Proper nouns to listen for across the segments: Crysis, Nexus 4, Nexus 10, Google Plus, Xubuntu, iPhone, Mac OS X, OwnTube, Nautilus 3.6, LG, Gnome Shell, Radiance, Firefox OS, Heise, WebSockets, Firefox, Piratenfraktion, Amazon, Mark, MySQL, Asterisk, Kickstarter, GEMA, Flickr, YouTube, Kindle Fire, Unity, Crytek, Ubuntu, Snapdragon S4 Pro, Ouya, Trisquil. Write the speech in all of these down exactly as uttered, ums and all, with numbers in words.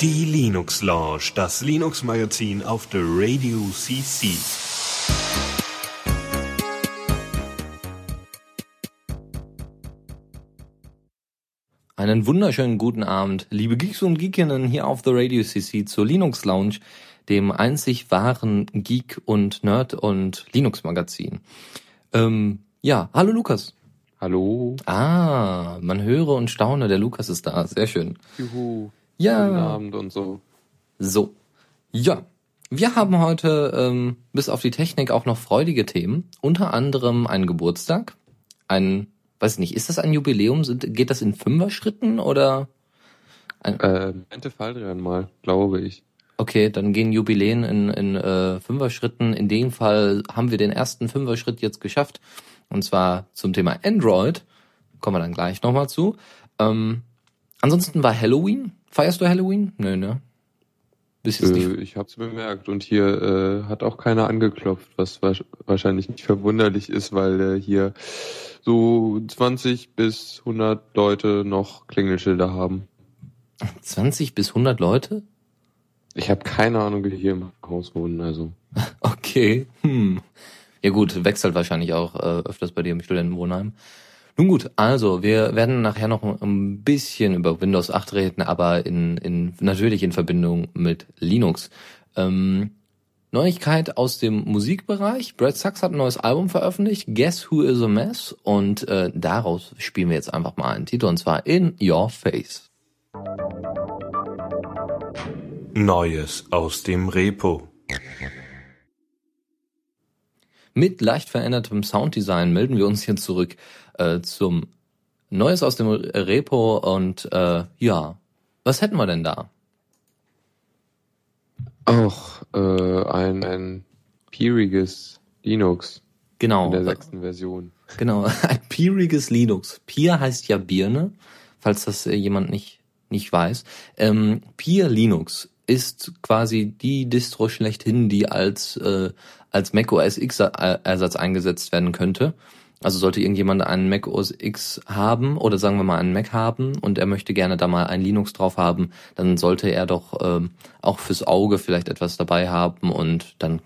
Die Linux-Lounge, das Linux-Magazin auf The Radio C C. Einen wunderschönen guten Abend, liebe Geeks und Geekinnen, hier auf The Radio C C zur Linux-Lounge, dem einzig wahren Geek- und Nerd- und Linux-Magazin. Ähm, ja, hallo Lukas. Hallo. Ah, man höre und staune, der Lukas ist da. Sehr schön. Juhu. Ja. Guten Abend und so. So. Ja. Wir haben heute ähm, bis auf die Technik auch noch freudige Themen. Unter anderem einen Geburtstag. Ein, weiß nicht, ist das ein Jubiläum? Sind, geht das in Fünfer-Schritten oder? Ein, äh, meinte Valdrian mal, glaube ich. Okay, dann gehen Jubiläen in, in äh, Fünfer-Schritten. In dem Fall haben wir den ersten Fünfer-Schritt jetzt geschafft. Und zwar zum Thema Android. Kommen wir dann gleich nochmal zu. Ähm, ansonsten war Halloween. Feierst du Halloween? Nö, ne? Bis jetzt äh, nicht. Ich hab's bemerkt. Und hier äh, hat auch keiner angeklopft, was wahrscheinlich nicht verwunderlich ist, weil äh, hier so zwanzig bis hundert Leute noch Klingelschilder haben. zwanzig bis hundert Leute? Ich habe keine Ahnung, wie die hier im Haus wohnen, also. Okay, hm. Ja gut, wechselt wahrscheinlich auch äh, öfters bei dir im Studentenwohnheim. Nun gut, also wir werden nachher noch ein bisschen über Windows acht reden, aber in in natürlich in Verbindung mit Linux. Ähm, Neuigkeit aus dem Musikbereich. Brad Sachs hat ein neues Album veröffentlicht, Guess Who Is a Mess? Und äh, daraus spielen wir jetzt einfach mal einen Titel, und zwar In Your Face. Neues aus dem Repo. Mit leicht verändertem Sounddesign melden wir uns hier zurück äh, zum Neues aus dem Repo. Und äh, ja, was hätten wir denn da? Auch äh, ein, ein peeriges Linux. Genau. In der sechsten Version. Genau, ein peeriges Linux. Peer heißt ja Birne, falls das äh, jemand nicht, nicht weiß. Ähm, Pear Linux ist quasi die Distro schlechthin, die als äh, als Mac O S X Ersatz eingesetzt werden könnte. Also sollte irgendjemand einen Mac O S X haben oder sagen wir mal einen Mac haben und er möchte gerne da mal ein Linux drauf haben, dann sollte er doch ähm, auch fürs Auge vielleicht etwas dabei haben, und dann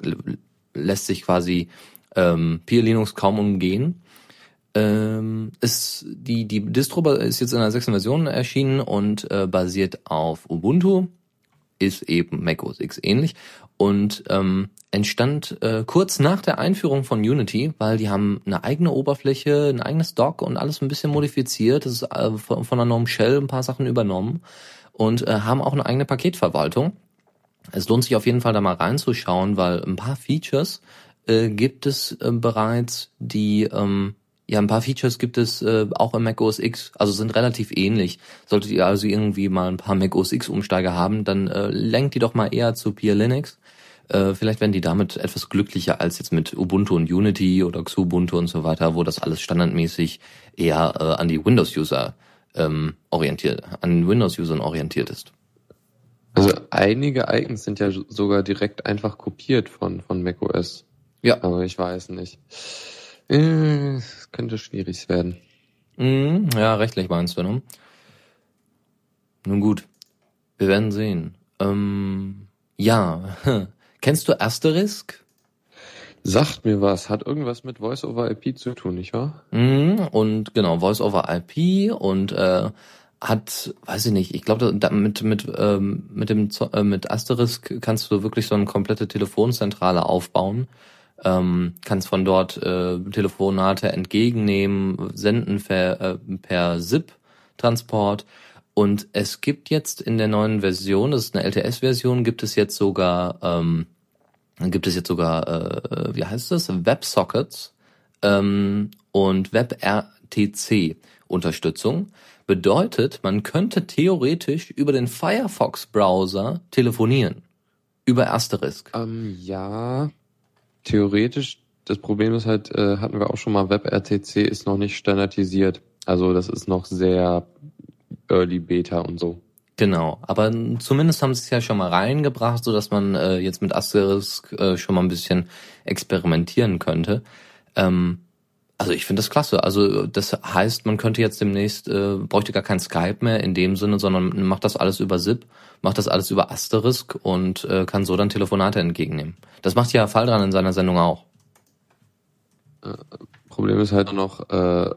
lässt sich quasi ähm, Pear Linux kaum umgehen. Ähm, ist die die Distro ist jetzt in der sechsten Version erschienen und äh, basiert auf Ubuntu. Ist eben Mac O S X ähnlich und ähm, entstand äh, kurz nach der Einführung von Unity, weil die haben eine eigene Oberfläche, ein eigenes Dock und alles ein bisschen modifiziert. Das ist äh, von, von der Gnome Shell ein paar Sachen übernommen und äh, haben auch eine eigene Paketverwaltung. Es lohnt sich auf jeden Fall, da mal reinzuschauen, weil ein paar Features äh, gibt es äh, bereits, die ähm, ja ein paar Features gibt es äh, auch im Mac O S X, also sind relativ ähnlich. Solltet ihr also irgendwie mal ein paar Mac O S X Umsteiger haben, dann äh, lenkt die doch mal eher zu Pear Linux. Äh, vielleicht werden die damit etwas glücklicher als jetzt mit Ubuntu und Unity oder Xubuntu und so weiter, wo das alles standardmäßig eher äh, an die Windows-User ähm, orientiert, an Windows-Usern orientiert ist. Also einige Icons sind ja sogar direkt einfach kopiert von von Mac O S. Ja, aber ich weiß nicht. Es könnte schwierig werden. Ja, rechtlich meinst du, ne? Nun gut, wir werden sehen. Ähm, ja, kennst du Asterisk? Sagt mir was, hat irgendwas mit Voice-over-I P zu tun, nicht wahr? Und genau, Voice-over-I P und äh, hat, weiß ich nicht, ich glaube, mit mit ähm, mit dem äh, mit Asterisk kannst du wirklich so eine komplette Telefonzentrale aufbauen. Ähm, kannst von dort äh, Telefonate entgegennehmen, senden per, äh, per S I P-Transport. Und es gibt jetzt in der neuen Version, das ist eine L T S-Version, gibt es jetzt sogar, ähm, gibt es jetzt sogar, äh, wie heißt das? WebSockets ähm, und WebRTC-Unterstützung. Bedeutet, man könnte theoretisch über den Firefox-Browser telefonieren. Über Asterisk. Ähm, ja... Theoretisch, das Problem ist halt, äh, hatten wir auch schon mal, WebRTC ist noch nicht standardisiert. Also das ist noch sehr Early Beta und so. Genau, aber zumindest haben sie es ja schon mal reingebracht, sodass man äh, jetzt mit Asterisk äh, schon mal ein bisschen experimentieren könnte. Ähm, Also ich finde das klasse. Also das heißt, man könnte jetzt demnächst, äh, bräuchte gar kein Skype mehr in dem Sinne, sondern macht das alles über S I P, macht das alles über Asterisk und äh, kann so dann Telefonate entgegennehmen. Das macht ja Fall dran in seiner Sendung auch. Problem ist halt noch, äh,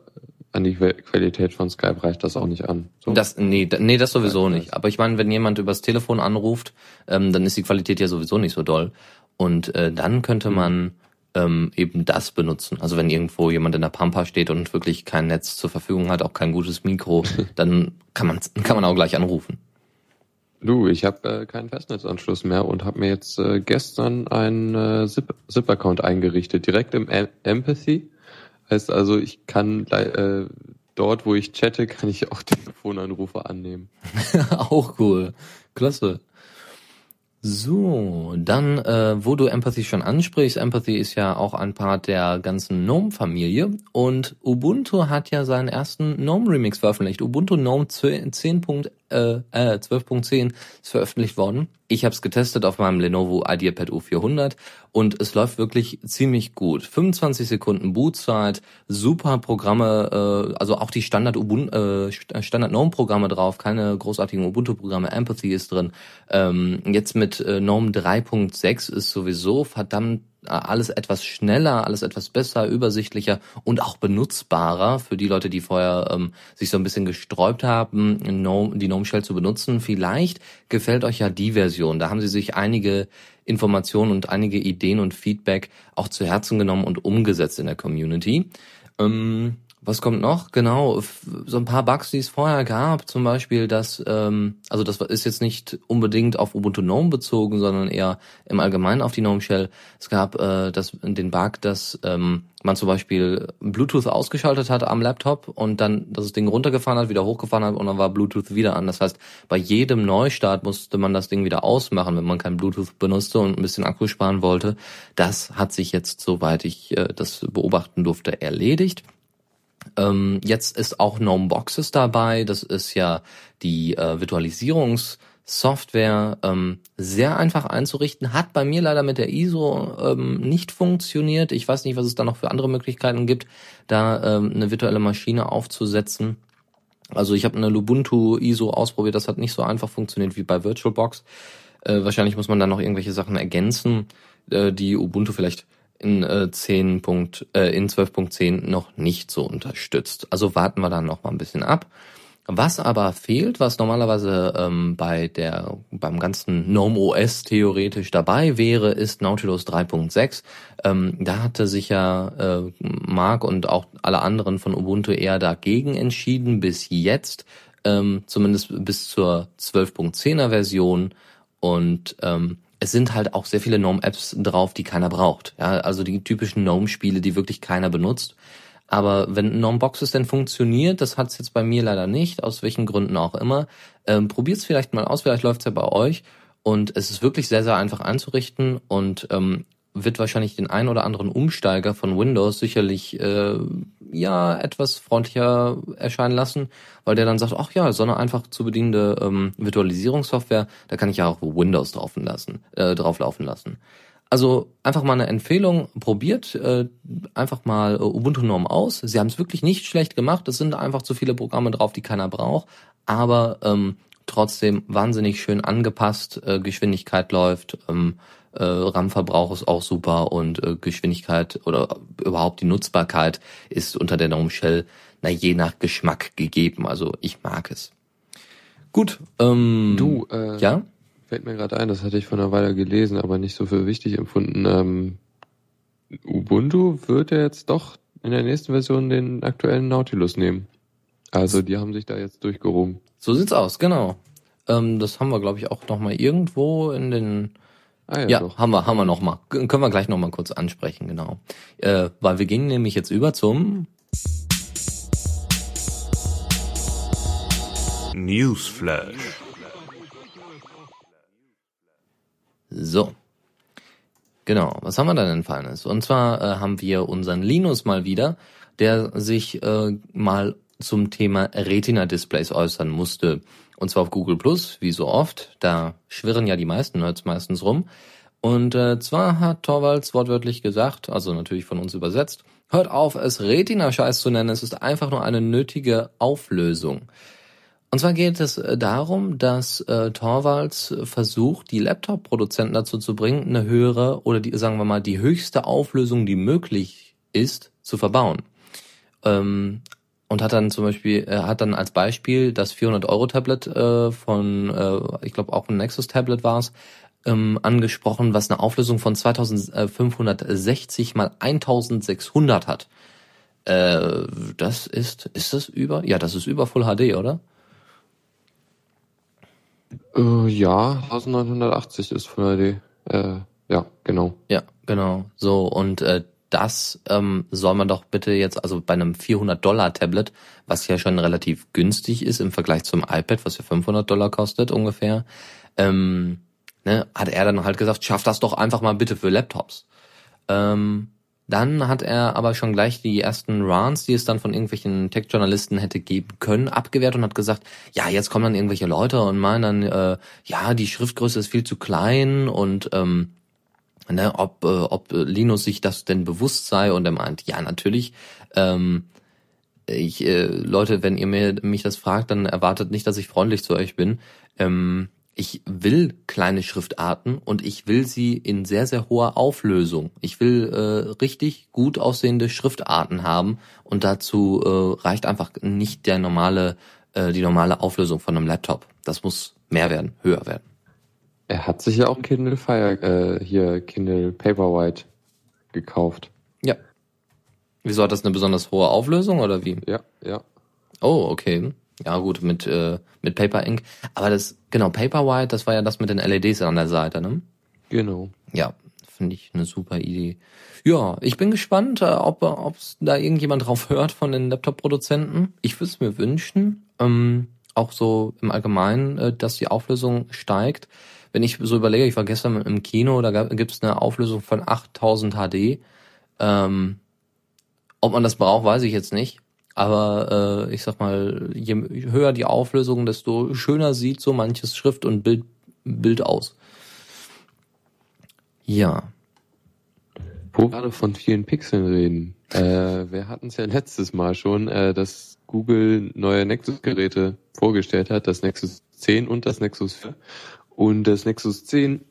an die Qualität von Skype reicht das auch nicht an. So. Das, nee, nee, das sowieso nicht. Aber ich meine, wenn jemand übers Telefon anruft, ähm, dann ist die Qualität ja sowieso nicht so doll. Und äh, dann könnte man ähm, eben das benutzen. Also wenn irgendwo jemand in der Pampa steht und wirklich kein Netz zur Verfügung hat, auch kein gutes Mikro, dann kann man kann man auch gleich anrufen. Du, ich habe äh, keinen Festnetzanschluss mehr und habe mir jetzt äh, gestern einen äh, S I P-Account eingerichtet, direkt im em- Empathy. Heißt also, ich kann äh, dort, wo ich chatte, kann ich auch Telefonanrufe annehmen. Auch cool, klasse. So, dann, äh, wo du Empathy schon ansprichst, Empathy ist ja auch ein Part der ganzen GNOME-Familie und Ubuntu hat ja seinen ersten GNOME-Remix veröffentlicht. Ubuntu GNOME zwölf Punkt zehn ist veröffentlicht worden. Ich habe es getestet auf meinem Lenovo IdeaPad U vierhundert und es läuft wirklich ziemlich gut. fünfundzwanzig Sekunden Bootzeit, super Programme, äh, also auch die Standard Ubuntu, äh, Standard GNOME Programme drauf, keine großartigen Ubuntu Programme, Empathy ist drin. Ähm, jetzt mit GNOME drei Punkt sechs ist sowieso verdammt alles etwas schneller, alles etwas besser, übersichtlicher und auch benutzbarer für die Leute, die vorher ähm, sich so ein bisschen gesträubt haben, GNOME, die GNOME Shell zu benutzen. Vielleicht gefällt euch ja die Version. Da haben sie sich einige Informationen und einige Ideen und Feedback auch zu Herzen genommen und umgesetzt in der Community. Ähm, was kommt noch? Genau, so ein paar Bugs, die es vorher gab, zum Beispiel, dass, ähm, also das ist jetzt nicht unbedingt auf Ubuntu GNOME bezogen, sondern eher im Allgemeinen auf die GNOME Shell. Es gab äh, das, den Bug, dass ähm, man zum Beispiel Bluetooth ausgeschaltet hat am Laptop und dann das Ding runtergefahren hat, wieder hochgefahren hat und dann war Bluetooth wieder an. Das heißt, bei jedem Neustart musste man das Ding wieder ausmachen, wenn man kein Bluetooth benutzte und ein bisschen Akku sparen wollte. Das hat sich jetzt, soweit ich äh, das beobachten durfte, erledigt. Ähm, jetzt ist auch GNOME Boxes dabei, das ist ja die äh, Virtualisierungssoftware, ähm, sehr einfach einzurichten, hat bei mir leider mit der I S O ähm, nicht funktioniert, ich weiß nicht, was es da noch für andere Möglichkeiten gibt, da ähm, eine virtuelle Maschine aufzusetzen. Also ich habe eine Ubuntu I S O ausprobiert, das hat nicht so einfach funktioniert wie bei VirtualBox, äh, wahrscheinlich muss man da noch irgendwelche Sachen ergänzen, äh, die Ubuntu vielleicht in äh, zehn. Punkt, äh, in zwölf Punkt zehn noch nicht so unterstützt. Also warten wir dann noch mal ein bisschen ab. Was aber fehlt, was normalerweise ähm, bei der beim ganzen GNOME O S theoretisch dabei wäre, ist Nautilus drei Punkt sechs. Ähm, da hatte sich ja äh, Mark und auch alle anderen von Ubuntu eher dagegen entschieden, bis jetzt, ähm, zumindest bis zur zwölf Punkt zehner Version. Und ähm, es sind halt auch sehr viele GNOME-Apps drauf, die keiner braucht. Ja, also die typischen GNOME-Spiele, die wirklich keiner benutzt. Aber wenn GNOME Boxes denn funktioniert, das hat's jetzt bei mir leider nicht, aus welchen Gründen auch immer, ähm, probiert's vielleicht mal aus, vielleicht läuft's ja bei euch. Und es ist wirklich sehr, sehr einfach einzurichten und ähm, wird wahrscheinlich den einen oder anderen Umsteiger von Windows sicherlich äh, ja etwas freundlicher erscheinen lassen, weil der dann sagt, ach ja, so eine einfach zu bedienende ähm, Virtualisierungssoftware, da kann ich ja auch Windows drauf lassen, äh, drauf laufen lassen. Also einfach mal eine Empfehlung, probiert äh, einfach mal Ubuntu GNOME aus. Sie haben es wirklich nicht schlecht gemacht, es sind einfach zu viele Programme drauf, die keiner braucht, aber ähm, trotzdem wahnsinnig schön angepasst, äh, Geschwindigkeit läuft, ähm, Äh, RAM-Verbrauch ist auch super und äh, Geschwindigkeit oder überhaupt die Nutzbarkeit ist unter der GNOME Shell na, je nach Geschmack gegeben. Also ich mag es. Gut. Ähm, du, äh, ja? Fällt mir gerade ein, das hatte ich vor einer Weile gelesen, aber nicht so für wichtig empfunden. Ähm, Ubuntu wird ja jetzt doch in der nächsten Version den aktuellen Nautilus nehmen. Also die haben sich da jetzt durchgerungen. So sieht's aus, genau. Ähm, das haben wir, glaube ich, auch nochmal irgendwo in den... Ah, ja, ja haben wir, haben wir nochmal. Können wir gleich nochmal kurz ansprechen, genau. Äh, weil wir gehen nämlich jetzt über zum Newsflash. So. Genau, was haben wir da denn Feines? Und zwar äh, haben wir unseren Linus mal wieder, der sich äh, mal zum Thema Retina-Displays äußern musste. Und zwar auf Google Plus, wie so oft. Da schwirren ja die meisten Nerds meistens rum. Und äh, zwar hat Torvalds wortwörtlich gesagt, also natürlich von uns übersetzt, Hört auf, es Retina-Scheiß zu nennen, es ist einfach nur eine nötige Auflösung. Und zwar geht es darum, dass äh, Torvalds versucht, die Laptop-Produzenten dazu zu bringen, eine höhere oder die, sagen wir mal, die höchste Auflösung, die möglich ist, zu verbauen. Ähm, und hat dann zum Beispiel, er hat dann als Beispiel das vierhundert-Euro-Tablet äh, von, äh, ich glaube auch ein Nexus-Tablet war es, ähm, angesprochen, was eine Auflösung von zweitausendfünfhundertsechzig mal eintausendsechshundert hat. Äh, das ist, ist das über? Ja, das ist über Full H D, oder? Äh, ja, neunzehnhundertachtzig ist Full H D. Äh, ja, genau. Ja, genau. So, und äh, das ähm, soll man doch bitte jetzt, also bei einem vierhundert-Dollar-Tablet, was ja schon relativ günstig ist im Vergleich zum iPad, was ja fünfhundert Dollar kostet ungefähr, ähm, ne, hat er dann halt gesagt, schaff das doch einfach mal bitte für Laptops. Ähm, dann hat er aber schon gleich die ersten Rants, die es dann von irgendwelchen Tech-Journalisten hätte geben können, abgewehrt und hat gesagt, ja, jetzt kommen dann irgendwelche Leute und meinen dann, äh, ja, die Schriftgröße ist viel zu klein und ähm, ne, ob, äh, ob Linus sich das denn bewusst sei, und er meint, ja, natürlich, ähm, ich, äh, Leute, wenn ihr mir, mich das fragt, dann erwartet nicht, dass ich freundlich zu euch bin. Ähm, ich will kleine Schriftarten und ich will sie in sehr, sehr hoher Auflösung. Ich will äh, richtig gut aussehende Schriftarten haben, und dazu äh, reicht einfach nicht der normale, äh, die normale Auflösung von einem Laptop. Das muss mehr werden, höher werden. Er hat sich ja auch Kindle Fire, äh, hier Kindle Paperwhite gekauft. Ja. Wieso, hat das eine besonders hohe Auflösung oder wie? Ja, ja. Oh, okay. Ja gut, mit äh, mit Paper Ink. Aber das, genau, Paperwhite, das war ja das mit den L E Ds an der Seite, ne? Genau. Ja, finde ich eine super Idee. Ja, ich bin gespannt, ob ob da irgendjemand drauf hört von den Laptop-Produzenten. Ich würde es mir wünschen, ähm, auch so im Allgemeinen, äh, dass die Auflösung steigt. Wenn ich so überlege, ich war gestern im Kino, da gibt es eine Auflösung von achttausend H D. Ähm, ob man das braucht, weiß ich jetzt nicht. Aber äh, ich sag mal, je höher die Auflösung, desto schöner sieht so manches Schrift- und Bild, Bild aus. Ja. Wo wir gerade von vielen Pixeln reden. Äh, wir hatten es ja letztes Mal schon, äh, dass Google neue Nexus-Geräte vorgestellt hat, das Nexus zehn und das Nexus vier. Und das Nexus zehn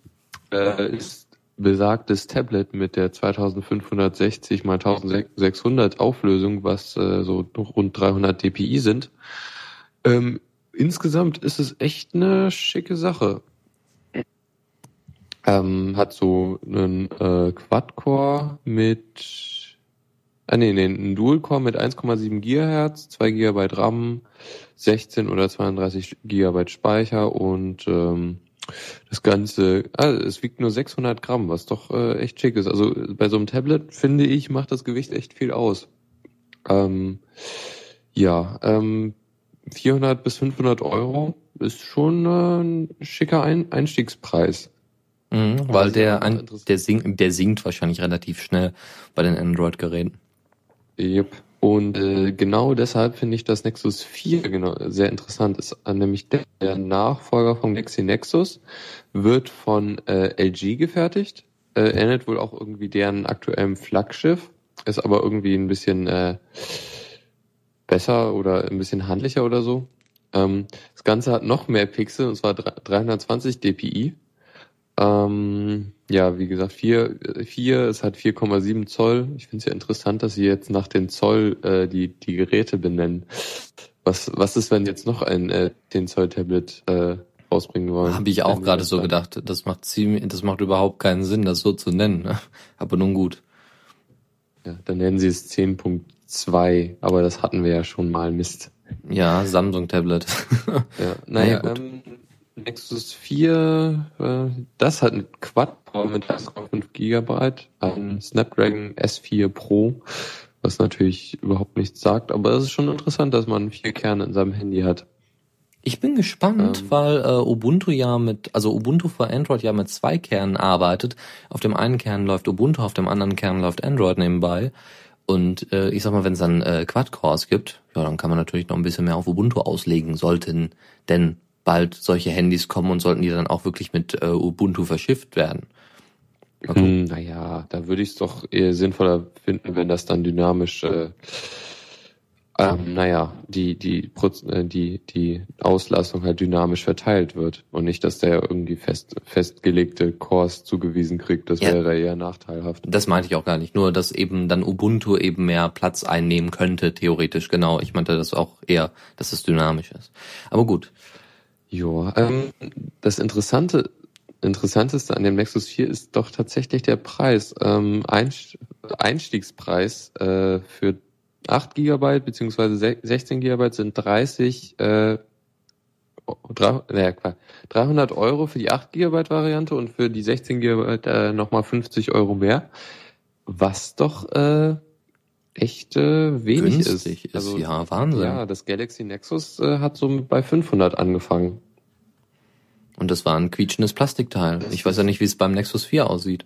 äh, ist besagtes Tablet mit der zweitausendfünfhundertsechzig mal eintausendsechshundert Auflösung, was äh, so rund dreihundert D P I sind. Ähm, insgesamt ist es echt eine schicke Sache. Ähm, hat so einen äh, Quad-Core mit, ah nee, nee, einen Dual-Core mit eins Komma sieben Gigahertz, zwei Gigabyte RAM, sechzehn oder zweiunddreißig Gigabyte Speicher und ähm, das Ganze, ah, es wiegt nur sechshundert Gramm, was doch äh, echt schick ist. Also bei so einem Tablet, finde ich, macht das Gewicht echt viel aus. Ähm, ja, ähm, vierhundert bis fünfhundert Euro ist schon äh, ein schicker ein- Einstiegspreis. Mhm, weil der, ein, der, sinkt, der sinkt wahrscheinlich relativ schnell bei den Android-Geräten. Yep. Und äh, genau deshalb finde ich das Nexus vier genau, sehr interessant ist. Nämlich der Nachfolger von Galaxy Nexus wird von äh, L G gefertigt. Äh, ähnelt wohl auch irgendwie deren aktuellem Flaggschiff. Ist aber irgendwie ein bisschen äh, besser oder ein bisschen handlicher oder so. Ähm, das Ganze hat noch mehr Pixel, und zwar dreihundertzwanzig D P I. Ähm, ja, wie gesagt, vier, vier, es hat vier Komma sieben Zoll. Ich finde es ja interessant, dass sie jetzt nach den Zoll äh, die die Geräte benennen. Was was ist, wenn jetzt noch ein äh, zehn Zoll Tablet äh, rausbringen wollen? Habe ich auch gerade so gedacht. Das macht ziemlich, das macht überhaupt keinen Sinn, das so zu nennen. Ne? Aber nun gut. Ja, dann nennen sie es zehn Punkt zwei, aber das hatten wir ja schon mal, Mist. Ja, Samsung-Tablet. Ja, naja, naja, gut. Ähm, Nexus vier, äh, das hat ein Quad-Core mit eins Komma fünf Gigabyte, ein Snapdragon S vier Pro, was natürlich überhaupt nichts sagt, aber es ist schon interessant, dass man vier Kerne in seinem Handy hat. Ich bin gespannt, ähm, weil äh, Ubuntu ja mit, also Ubuntu für Android ja mit zwei Kernen arbeitet. Auf dem einen Kern läuft Ubuntu, auf dem anderen Kern läuft Android nebenbei. Und äh, ich sag mal, wenn es dann äh, Quad-Cores gibt, ja, dann kann man natürlich noch ein bisschen mehr auf Ubuntu auslegen, sollten denn bald solche Handys kommen, und sollten die dann auch wirklich mit äh, Ubuntu verschifft werden. Okay. Hm, naja, da würde ich es doch eher sinnvoller finden, wenn das dann dynamisch, äh, ähm, naja, die, die, die, die Auslastung halt dynamisch verteilt wird und nicht, dass der irgendwie fest, festgelegte Cores zugewiesen kriegt. Das ja. wäre eher nachteilhaft. Das meinte ich auch gar nicht. Nur, dass eben dann Ubuntu eben mehr Platz einnehmen könnte, theoretisch. Genau, ich meinte das auch eher, dass es dynamisch ist. Aber gut. Ja, ähm, das Interessante Interessanteste an dem Nexus vier ist doch tatsächlich der Preis. Ähm, Einstiegspreis äh, für acht Gigabyte bzw. sechzehn Gigabyte sind dreißig, äh, drei, naja, dreihundert Euro für die acht Gigabyte Variante und für die sechzehn Gigabyte äh, nochmal fünfzig Euro mehr, was doch äh, echt äh, wenig günstig ist. Also, ist. Ja, Wahnsinn. Ja, das Galaxy Nexus äh, hat so bei fünfhundert angefangen. Und das war ein quietschendes Plastikteil. Ich weiß ja nicht, wie es beim Nexus vier aussieht.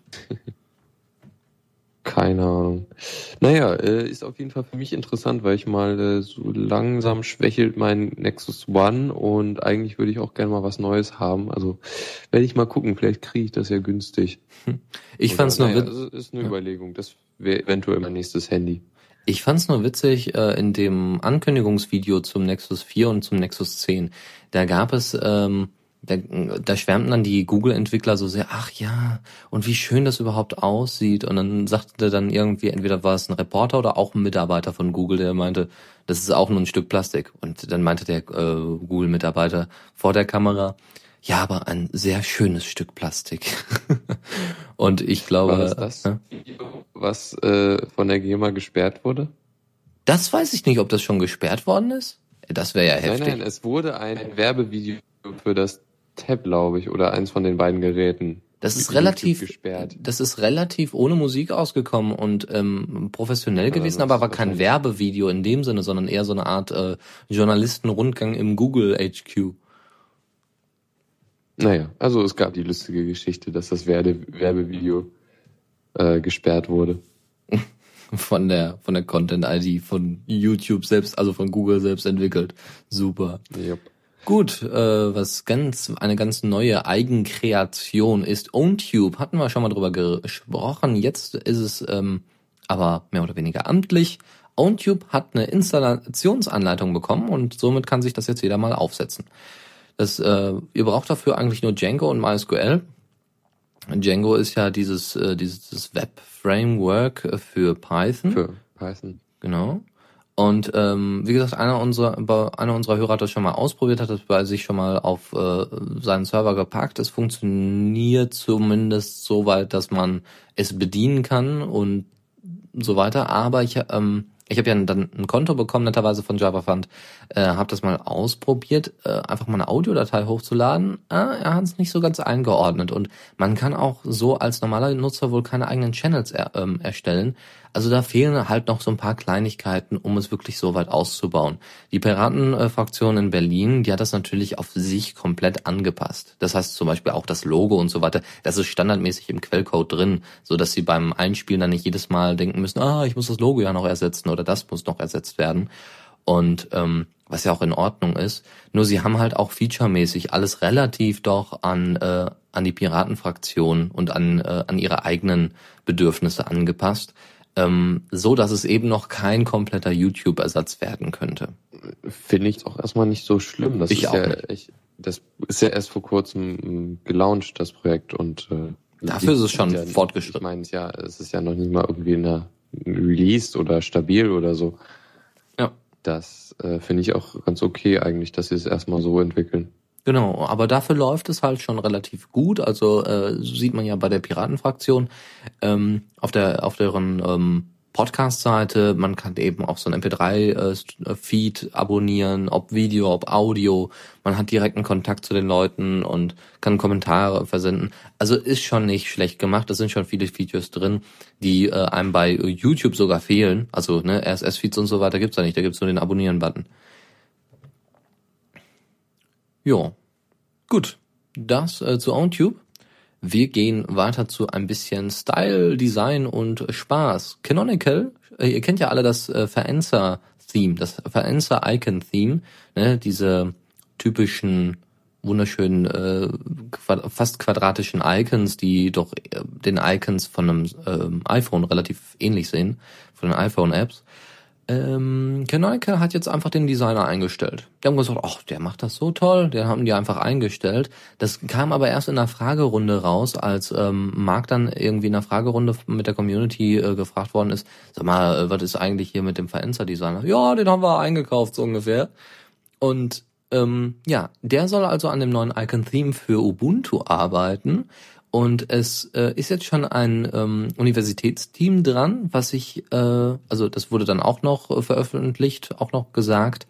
Keine Ahnung. Naja, ist auf jeden Fall für mich interessant, weil ich mal so langsam schwächelt mein Nexus One und eigentlich würde ich auch gerne mal was Neues haben. Also werde ich mal gucken, vielleicht kriege ich das ja günstig. Ich fand's nur naja, witzig. Ist eine ja. Überlegung, das wäre eventuell mein nächstes Handy. Ich fand's nur witzig, in dem Ankündigungsvideo zum Nexus vier und zum Nexus zehn, da gab es... Ähm, Da, da schwärmten dann die Google-Entwickler so sehr, ach ja, und wie schön das überhaupt aussieht. Und dann sagte dann irgendwie, entweder war es ein Reporter oder auch ein Mitarbeiter von Google, der meinte, das ist auch nur ein Stück Plastik. Und dann meinte der äh, Google-Mitarbeiter vor der Kamera, ja, aber ein sehr schönes Stück Plastik. Und ich glaube... War das das äh, Video, was äh, von der GEMA gesperrt wurde? Das weiß ich nicht, ob das schon gesperrt worden ist. Das wäre ja heftig. Nein, nein, es wurde ein Werbevideo für das Tab, glaube ich, oder eins von den beiden Geräten. Das ist relativ gesperrt. Das ist relativ ohne Musik ausgekommen und ähm, professionell also gewesen, aber war kein Werbevideo in dem Sinne, sondern eher so eine Art äh, Journalistenrundgang im Google H Q. Naja, also es gab die lustige Geschichte, dass das Werbe- Werbevideo äh, gesperrt wurde. Von der von der Content-I D von YouTube selbst, also von Google selbst entwickelt. Super. Yep. Gut, äh, was ganz eine ganz neue Eigenkreation ist. OwnTube, hatten wir schon mal drüber gesprochen. Jetzt ist es ähm, aber mehr oder weniger amtlich. OwnTube hat eine Installationsanleitung bekommen und somit kann sich das jetzt jeder mal aufsetzen. Das, äh, ihr braucht dafür eigentlich nur Django und MySQL. Django ist ja dieses äh, dieses Web-Framework für Python. Für Python. Genau. Und ähm, wie gesagt, einer unserer einer unserer Hörer hat das schon mal ausprobiert, hat das bei sich schon mal auf äh, seinen Server gepackt. Es funktioniert zumindest so weit, dass man es bedienen kann und so weiter. Aber ich ähm, ich habe ja dann ein Konto bekommen, netterweise von Java Fund, äh, habe das mal ausprobiert, äh, einfach mal eine Audiodatei hochzuladen. Äh, er hat es nicht so ganz eingeordnet. Und man kann auch so als normaler Nutzer wohl keine eigenen Channels er, ähm, erstellen. Also da fehlen halt noch so ein paar Kleinigkeiten, um es wirklich so weit auszubauen. Die Piratenfraktion in Berlin, die hat das natürlich auf sich komplett angepasst. Das heißt zum Beispiel auch das Logo und so weiter, das ist standardmäßig im Quellcode drin, so dass sie beim Einspielen dann nicht jedes Mal denken müssen, ah, ich muss das Logo ja noch ersetzen oder das muss noch ersetzt werden. Und ähm, was ja auch in Ordnung ist. Nur sie haben halt auch featuremäßig alles relativ doch an äh, an die Piratenfraktion und an äh, an ihre eigenen Bedürfnisse angepasst. Ähm, so, dass es eben noch kein kompletter YouTube-Ersatz werden könnte. Finde ich auch erstmal nicht so schlimm. Das ich ist auch ja, nicht. Ich, das ist ja erst vor kurzem gelauncht, das Projekt. Und äh, dafür ist es schon ja, fortgeschritten. Ich meine, ja, es ist ja noch nicht mal irgendwie in der Release oder stabil oder so. Ja. Das äh, finde ich auch ganz okay eigentlich, dass sie es erstmal so entwickeln. Genau, aber dafür läuft es halt schon relativ gut. Also äh, so sieht man ja bei der Piratenfraktion ähm, auf der auf deren ähm, Podcast-Seite. Man kann eben auch so ein M P drei Feed abonnieren, ob Video, ob Audio. Man hat direkten Kontakt zu den Leuten und kann Kommentare versenden. Also ist schon nicht schlecht gemacht. Da sind schon viele Features drin, die äh, einem bei YouTube sogar fehlen. Also ne, R S S-Feeds und so weiter gibt's da nicht. Da gibt's nur den Abonnieren-Button. Jo, gut, das äh, zu OwnTube. Wir gehen weiter zu ein bisschen Style, Design und Spaß. Canonical, äh, ihr kennt ja alle das äh, Verancer-Theme, das Verancer-Icon-Theme, ne? Diese typischen wunderschönen, äh, fast quadratischen Icons, die doch den Icons von einem ähm, iPhone relativ ähnlich sehen, von den iPhone-Apps. Ähm, Canonical hat jetzt einfach den Designer eingestellt. Die haben gesagt, ach, der macht das so toll, den haben die einfach eingestellt. Das kam aber erst in der Fragerunde raus, als ähm, Mark dann irgendwie in der Fragerunde mit der Community äh, gefragt worden ist, sag mal, was ist eigentlich hier mit dem Verancer-Designer? Ja, den haben wir eingekauft, so ungefähr. Und ähm, ja, der soll also an dem neuen Icon-Theme für Ubuntu arbeiten. Und es äh, ist jetzt schon ein ähm, Universitätsteam dran, was ich, äh, also das wurde dann auch noch äh, veröffentlicht, auch noch gesagt,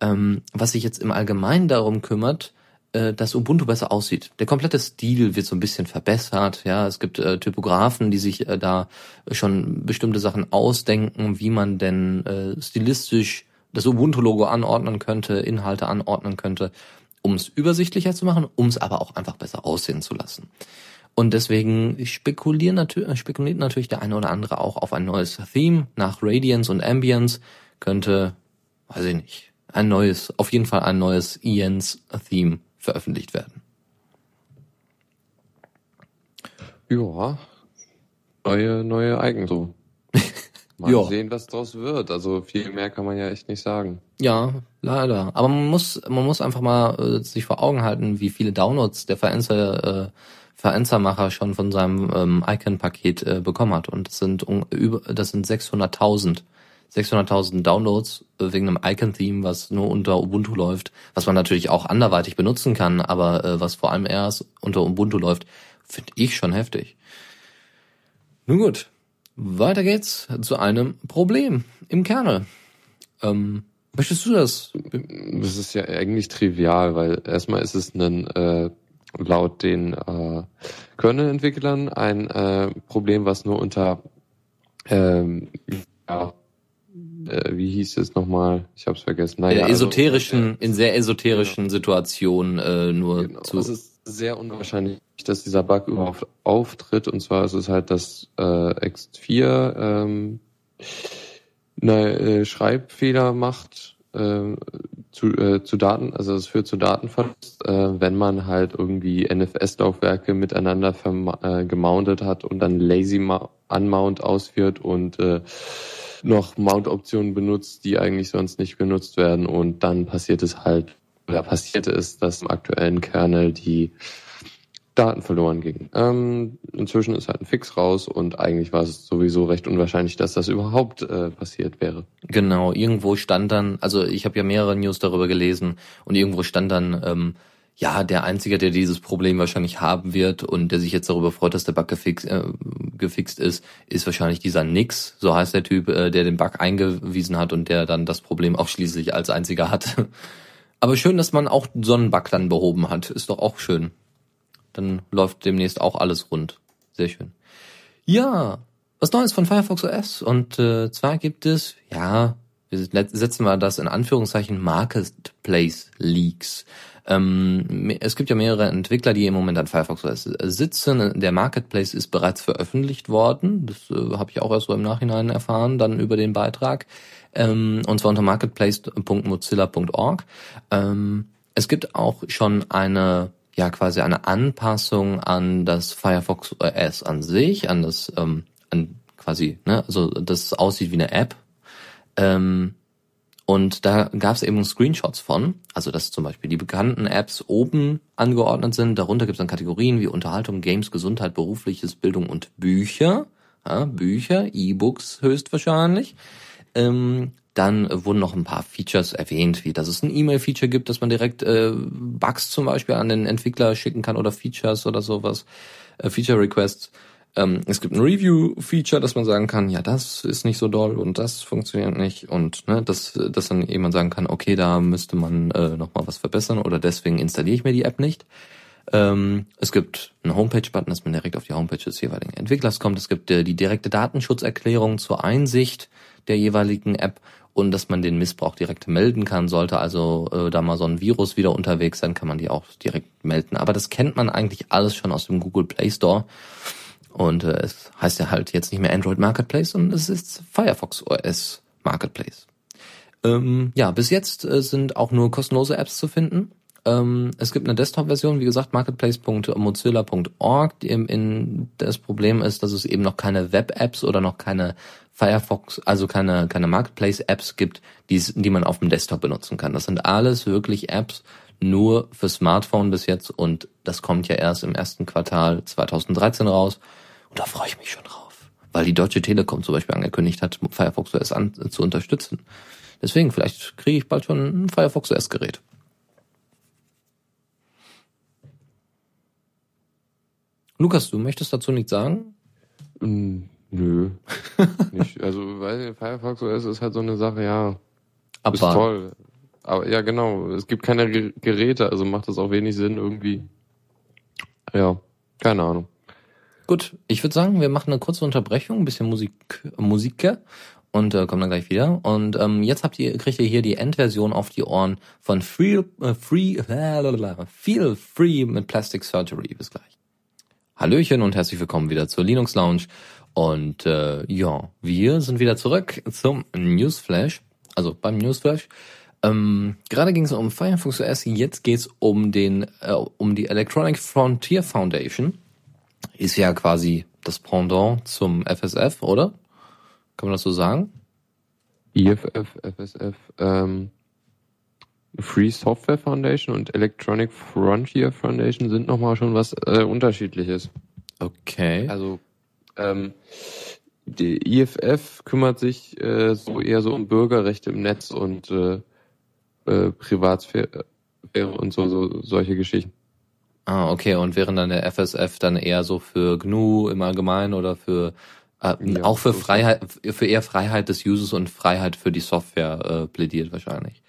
ähm, was sich jetzt im Allgemeinen darum kümmert, äh, dass Ubuntu besser aussieht. Der komplette Stil wird so ein bisschen verbessert. Ja, es gibt äh, Typografen, die sich äh, da schon bestimmte Sachen ausdenken, wie man denn äh, stilistisch das Ubuntu-Logo anordnen könnte, Inhalte anordnen könnte, um es übersichtlicher zu machen, um es aber auch einfach besser aussehen zu lassen. Und deswegen spekuliert natürlich der eine oder andere auch auf ein neues Theme. Nach Radiance und Ambience könnte, weiß ich nicht, ein neues, auf jeden Fall ein neues Ians-Theme veröffentlicht werden. Ja, neue, neue Eigen so. Mal ja. Sehen, was draus wird. Also viel mehr kann man ja echt nicht sagen. Ja, leider. Aber man muss, man muss einfach mal äh, sich vor Augen halten, wie viele Downloads der Verancer äh, Verancer-Macher schon von seinem ähm, Icon-Paket äh, bekommen hat. Und das sind um, über, das sind sechshunderttausend. sechshunderttausend Downloads äh, wegen einem Icon-Theme, was nur unter Ubuntu läuft, was man natürlich auch anderweitig benutzen kann, aber äh, was vor allem erst unter Ubuntu läuft, finde ich schon heftig. Nun gut, weiter geht's zu einem Problem im Kernel. Ähm, möchtest du das? Das ist ja eigentlich trivial, weil erstmal ist es ein... Äh laut den äh, Kernel-Entwicklern ein äh, Problem, was nur unter ähm, ja, äh, wie hieß es nochmal? Ich habe es vergessen. Naja, in esoterischen, also, äh, in sehr esoterischen genau. Situationen äh, nur genau. zu. Es ist sehr unwahrscheinlich, dass dieser Bug überhaupt auftritt. Und zwar ist es halt das äh, X vier ähm, ne, äh, Schreibfehler macht. Äh, zu, äh, zu Daten, also es führt zu Datenverlust, äh, wenn man halt irgendwie N F S-Laufwerke miteinander verma- äh, gemountet hat und dann Lazy Ma- Unmount ausführt und äh, noch Mount-Optionen benutzt, die eigentlich sonst nicht benutzt werden, und dann passiert es halt, oder passierte es, dass im aktuellen Kernel die Daten verloren gingen. Ähm, inzwischen ist halt ein Fix raus, und eigentlich war es sowieso recht unwahrscheinlich, dass das überhaupt äh, passiert wäre. Genau, irgendwo stand dann, also ich habe ja mehrere News darüber gelesen, und irgendwo stand dann, ähm, ja, der Einzige, der dieses Problem wahrscheinlich haben wird und der sich jetzt darüber freut, dass der Bug gefix, äh, gefixt ist, ist wahrscheinlich dieser Nix, so heißt der Typ, äh, der den Bug eingewiesen hat und der dann das Problem auch schließlich als Einziger hat. Aber schön, dass man auch so einen Bug dann behoben hat, ist doch auch schön. Dann läuft demnächst auch alles rund. Sehr schön. Ja, was Neues von Firefox O S. Und äh, zwar gibt es, ja, wir setzen mal das in Anführungszeichen, Marketplace Leaks. Ähm, es gibt ja mehrere Entwickler, die im Moment an Firefox O S sitzen. Der Marketplace ist bereits veröffentlicht worden. Das äh, habe ich auch erst so im Nachhinein erfahren, dann über den Beitrag. Ähm, und zwar unter marketplace punkt mozilla punkt org. Ähm, es gibt auch schon eine... ja quasi eine Anpassung an das Firefox O S an sich, an das, ähm, an quasi, ne, also dass es aussieht wie eine App. Ähm, und da gab es eben Screenshots von, also dass zum Beispiel die bekannten Apps oben angeordnet sind, darunter gibt es dann Kategorien wie Unterhaltung, Games, Gesundheit, Berufliches, Bildung und Bücher. Ja, Bücher, E-Books höchstwahrscheinlich. Ähm, Dann wurden noch ein paar Features erwähnt, wie dass es ein E-Mail-Feature gibt, dass man direkt äh, Bugs zum Beispiel an den Entwickler schicken kann oder Features oder sowas, äh, Feature-Requests. Ähm, es gibt ein Review-Feature, dass man sagen kann, ja, das ist nicht so doll und das funktioniert nicht, und ne, dass, dass dann jemand sagen kann, okay, da müsste man äh, nochmal was verbessern oder deswegen installiere ich mir die App nicht. Ähm, es gibt einen Homepage-Button, dass man direkt auf die Homepage des jeweiligen Entwicklers kommt. Es gibt äh, die direkte Datenschutzerklärung zur Einsicht der jeweiligen App und dass man den Missbrauch direkt melden kann. Sollte also äh, da mal so ein Virus wieder unterwegs sein, kann man die auch direkt melden. Aber das kennt man eigentlich alles schon aus dem Google Play Store. Und äh, es heißt ja halt jetzt nicht mehr Android Marketplace, sondern es ist Firefox O S Marketplace. Ähm, ja, bis jetzt äh, sind auch nur kostenlose Apps zu finden. Ähm, es gibt eine Desktop-Version, wie gesagt, marketplace punkt mozilla punkt org. Das Problem ist, dass es eben noch keine Web-Apps oder noch keine Firefox, also keine, keine Marketplace-Apps gibt, die's, die man auf dem Desktop benutzen kann. Das sind alles wirklich Apps nur für Smartphone bis jetzt und das kommt ja erst im ersten Quartal zweitausenddreizehn raus. Und da freue ich mich schon drauf, weil die Deutsche Telekom zum Beispiel angekündigt hat, Firefox O S an, zu unterstützen. Deswegen, vielleicht kriege ich bald schon ein Firefox O S-Gerät. Lukas, du möchtest dazu nichts sagen? Mm, nö. nicht, also, weil Firefox O S ist halt so eine Sache, ja, aber ist toll. Aber ja, genau, es gibt keine G- Geräte, also macht das auch wenig Sinn irgendwie. Ja, keine Ahnung. Gut, ich würde sagen, wir machen eine kurze Unterbrechung, ein bisschen Musik, Musik und äh, kommen dann gleich wieder. Und ähm, jetzt habt ihr, kriegt ihr hier die Endversion auf die Ohren von Free, äh, Free, äh, Feel Free mit Plastic Surgery. Bis gleich. Hallöchen und herzlich willkommen wieder zur Linux-Lounge. Und äh, ja, wir sind wieder zurück zum Newsflash, also beim Newsflash. Ähm, gerade ging es um Firefox O S, jetzt geht es um, den, äh, um die Electronic Frontier Foundation. Ist ja quasi das Pendant zum F S F, oder? Kann man das so sagen? I F F, F S F, ähm, Free Software Foundation und Electronic Frontier Foundation sind nochmal schon was äh, Unterschiedliches. Okay. Also, ähm, die I F F kümmert sich äh, so eher so um Bürgerrechte im Netz und äh, äh, Privatsphäre und so, so solche Geschichten. Ah, okay. Und während dann der F S F dann eher so für G N U im Allgemeinen oder für äh, ja, auch für Freiheit, für eher Freiheit des Users und Freiheit für die Software äh, plädiert wahrscheinlich.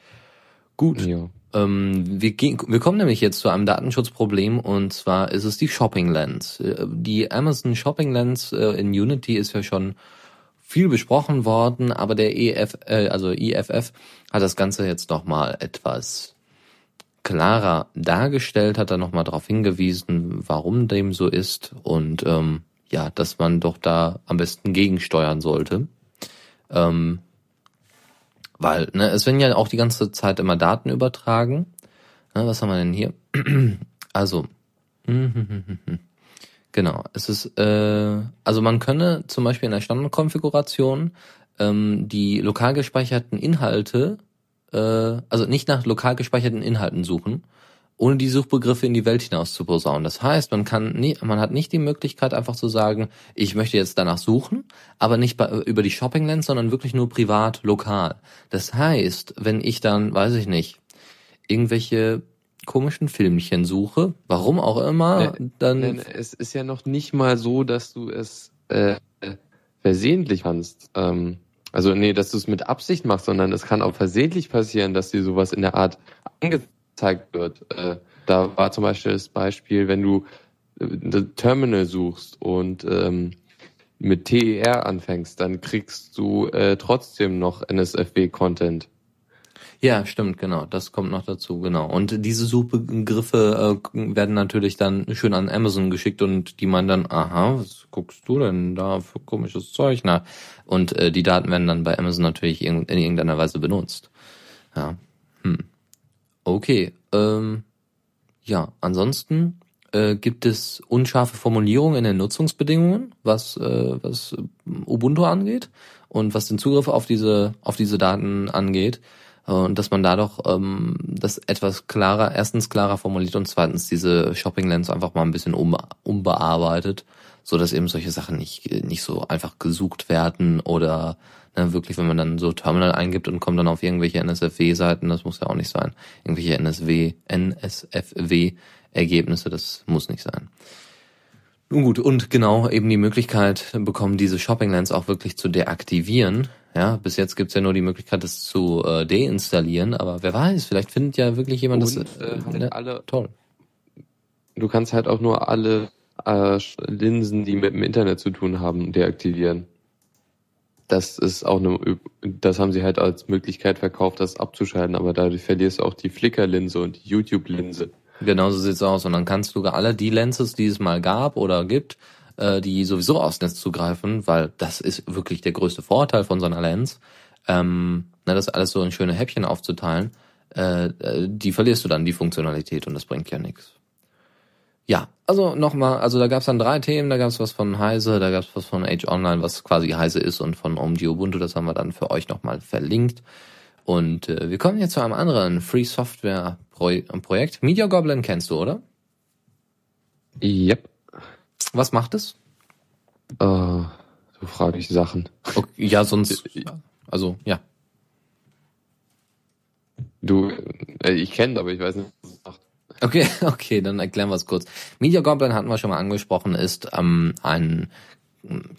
Gut. Ja. Ähm, wir, gehen, wir kommen nämlich jetzt zu einem Datenschutzproblem und zwar ist es die Shopping Lens. Die Amazon Shopping Lens äh, in Unity ist ja schon viel besprochen worden, aber der E F, äh, also I F F hat das Ganze jetzt nochmal etwas klarer dargestellt, hat er nochmal darauf hingewiesen, warum dem so ist und ähm, ja, dass man doch da am besten gegensteuern sollte. Ähm, weil, ne, es werden ja auch die ganze Zeit immer Daten übertragen. Na, was haben wir denn hier? Also, genau, es ist, äh, also man könne zum Beispiel in der Standardkonfiguration ähm, die lokal gespeicherten Inhalte also nicht nach lokal gespeicherten Inhalten suchen, ohne die Suchbegriffe in die Welt hinaus zu posaunen. Das heißt, man kann nie, man hat nicht die Möglichkeit, einfach zu sagen, ich möchte jetzt danach suchen, aber nicht bei, über die Shopping Lens, sondern wirklich nur privat, lokal. Das heißt, wenn ich dann, weiß ich nicht, irgendwelche komischen Filmchen suche, warum auch immer, ne, dann... Ne, es ist ja noch nicht mal so, dass du es äh, versehentlich kannst, ähm... Also nee, dass du es mit Absicht machst, sondern es kann auch versehentlich passieren, dass dir sowas in der Art angezeigt wird. Äh, da war zum Beispiel das Beispiel, wenn du äh, Terminal suchst und ähm, mit T E R anfängst, dann kriegst du äh, trotzdem noch N S F W-Content. Ja, stimmt, genau. Das kommt noch dazu, genau. Und diese Suchbegriffe äh, werden natürlich dann schön an Amazon geschickt und die meinen dann, aha, was guckst du denn da für komisches Zeug nach? Und äh, die Daten werden dann bei Amazon natürlich in, in irgendeiner Weise benutzt. Ja. Hm. Okay. Ähm, ja, ansonsten äh, gibt es unscharfe Formulierungen in den Nutzungsbedingungen, was, äh, was Ubuntu angeht und was den Zugriff auf diese, auf diese Daten angeht. Und dass man da doch ähm, das etwas klarer, erstens klarer formuliert und zweitens diese Shopping Lens einfach mal ein bisschen um, umbearbeitet, so dass eben solche Sachen nicht nicht so einfach gesucht werden oder ne, wirklich, wenn man dann so Terminal eingibt und kommt dann auf irgendwelche N S F W-Seiten, das muss ja auch nicht sein, irgendwelche N S W N S F W-Ergebnisse, das muss nicht sein. Nun gut, und genau eben die Möglichkeit bekommen, diese Shopping Lens auch wirklich zu deaktivieren. Ja, bis jetzt gibt's ja nur die Möglichkeit, das zu äh, deinstallieren, aber wer weiß, vielleicht findet ja wirklich jemand und, das äh, halt ne? alle, toll. Du kannst halt auch nur alle äh, Linsen, die mit dem Internet zu tun haben, deaktivieren. Das ist auch eine, das haben sie halt als Möglichkeit verkauft, das abzuschalten, aber dadurch verlierst du auch die Flickr-Linse und die YouTube-Linse. Genau so sieht's aus und dann kannst du alle die Lenses, die es mal gab oder gibt, die sowieso aufs Netz zugreifen, weil das ist wirklich der größte Vorteil von so einer Lens, ähm, na, das alles so in schöne Häppchen aufzuteilen, äh, die verlierst du dann, die Funktionalität, und das bringt ja nichts. Ja, also nochmal, also da gab's dann drei Themen, da gab's was von Heise, da gab's was von H-Online, was quasi Heise ist, und von Om die Ubuntu, das haben wir dann für euch nochmal verlinkt. Und äh, wir kommen jetzt zu einem anderen Free-Software-Projekt. Media Goblin kennst du, oder? Yep. Was macht es? Äh, du fragst mich Sachen. Okay, ja, sonst, also, ja. Du, ich kenne, aber ich weiß nicht, was es macht. Okay, okay, dann erklären wir es kurz. Media Goblin hatten wir schon mal angesprochen, ist ähm, ein,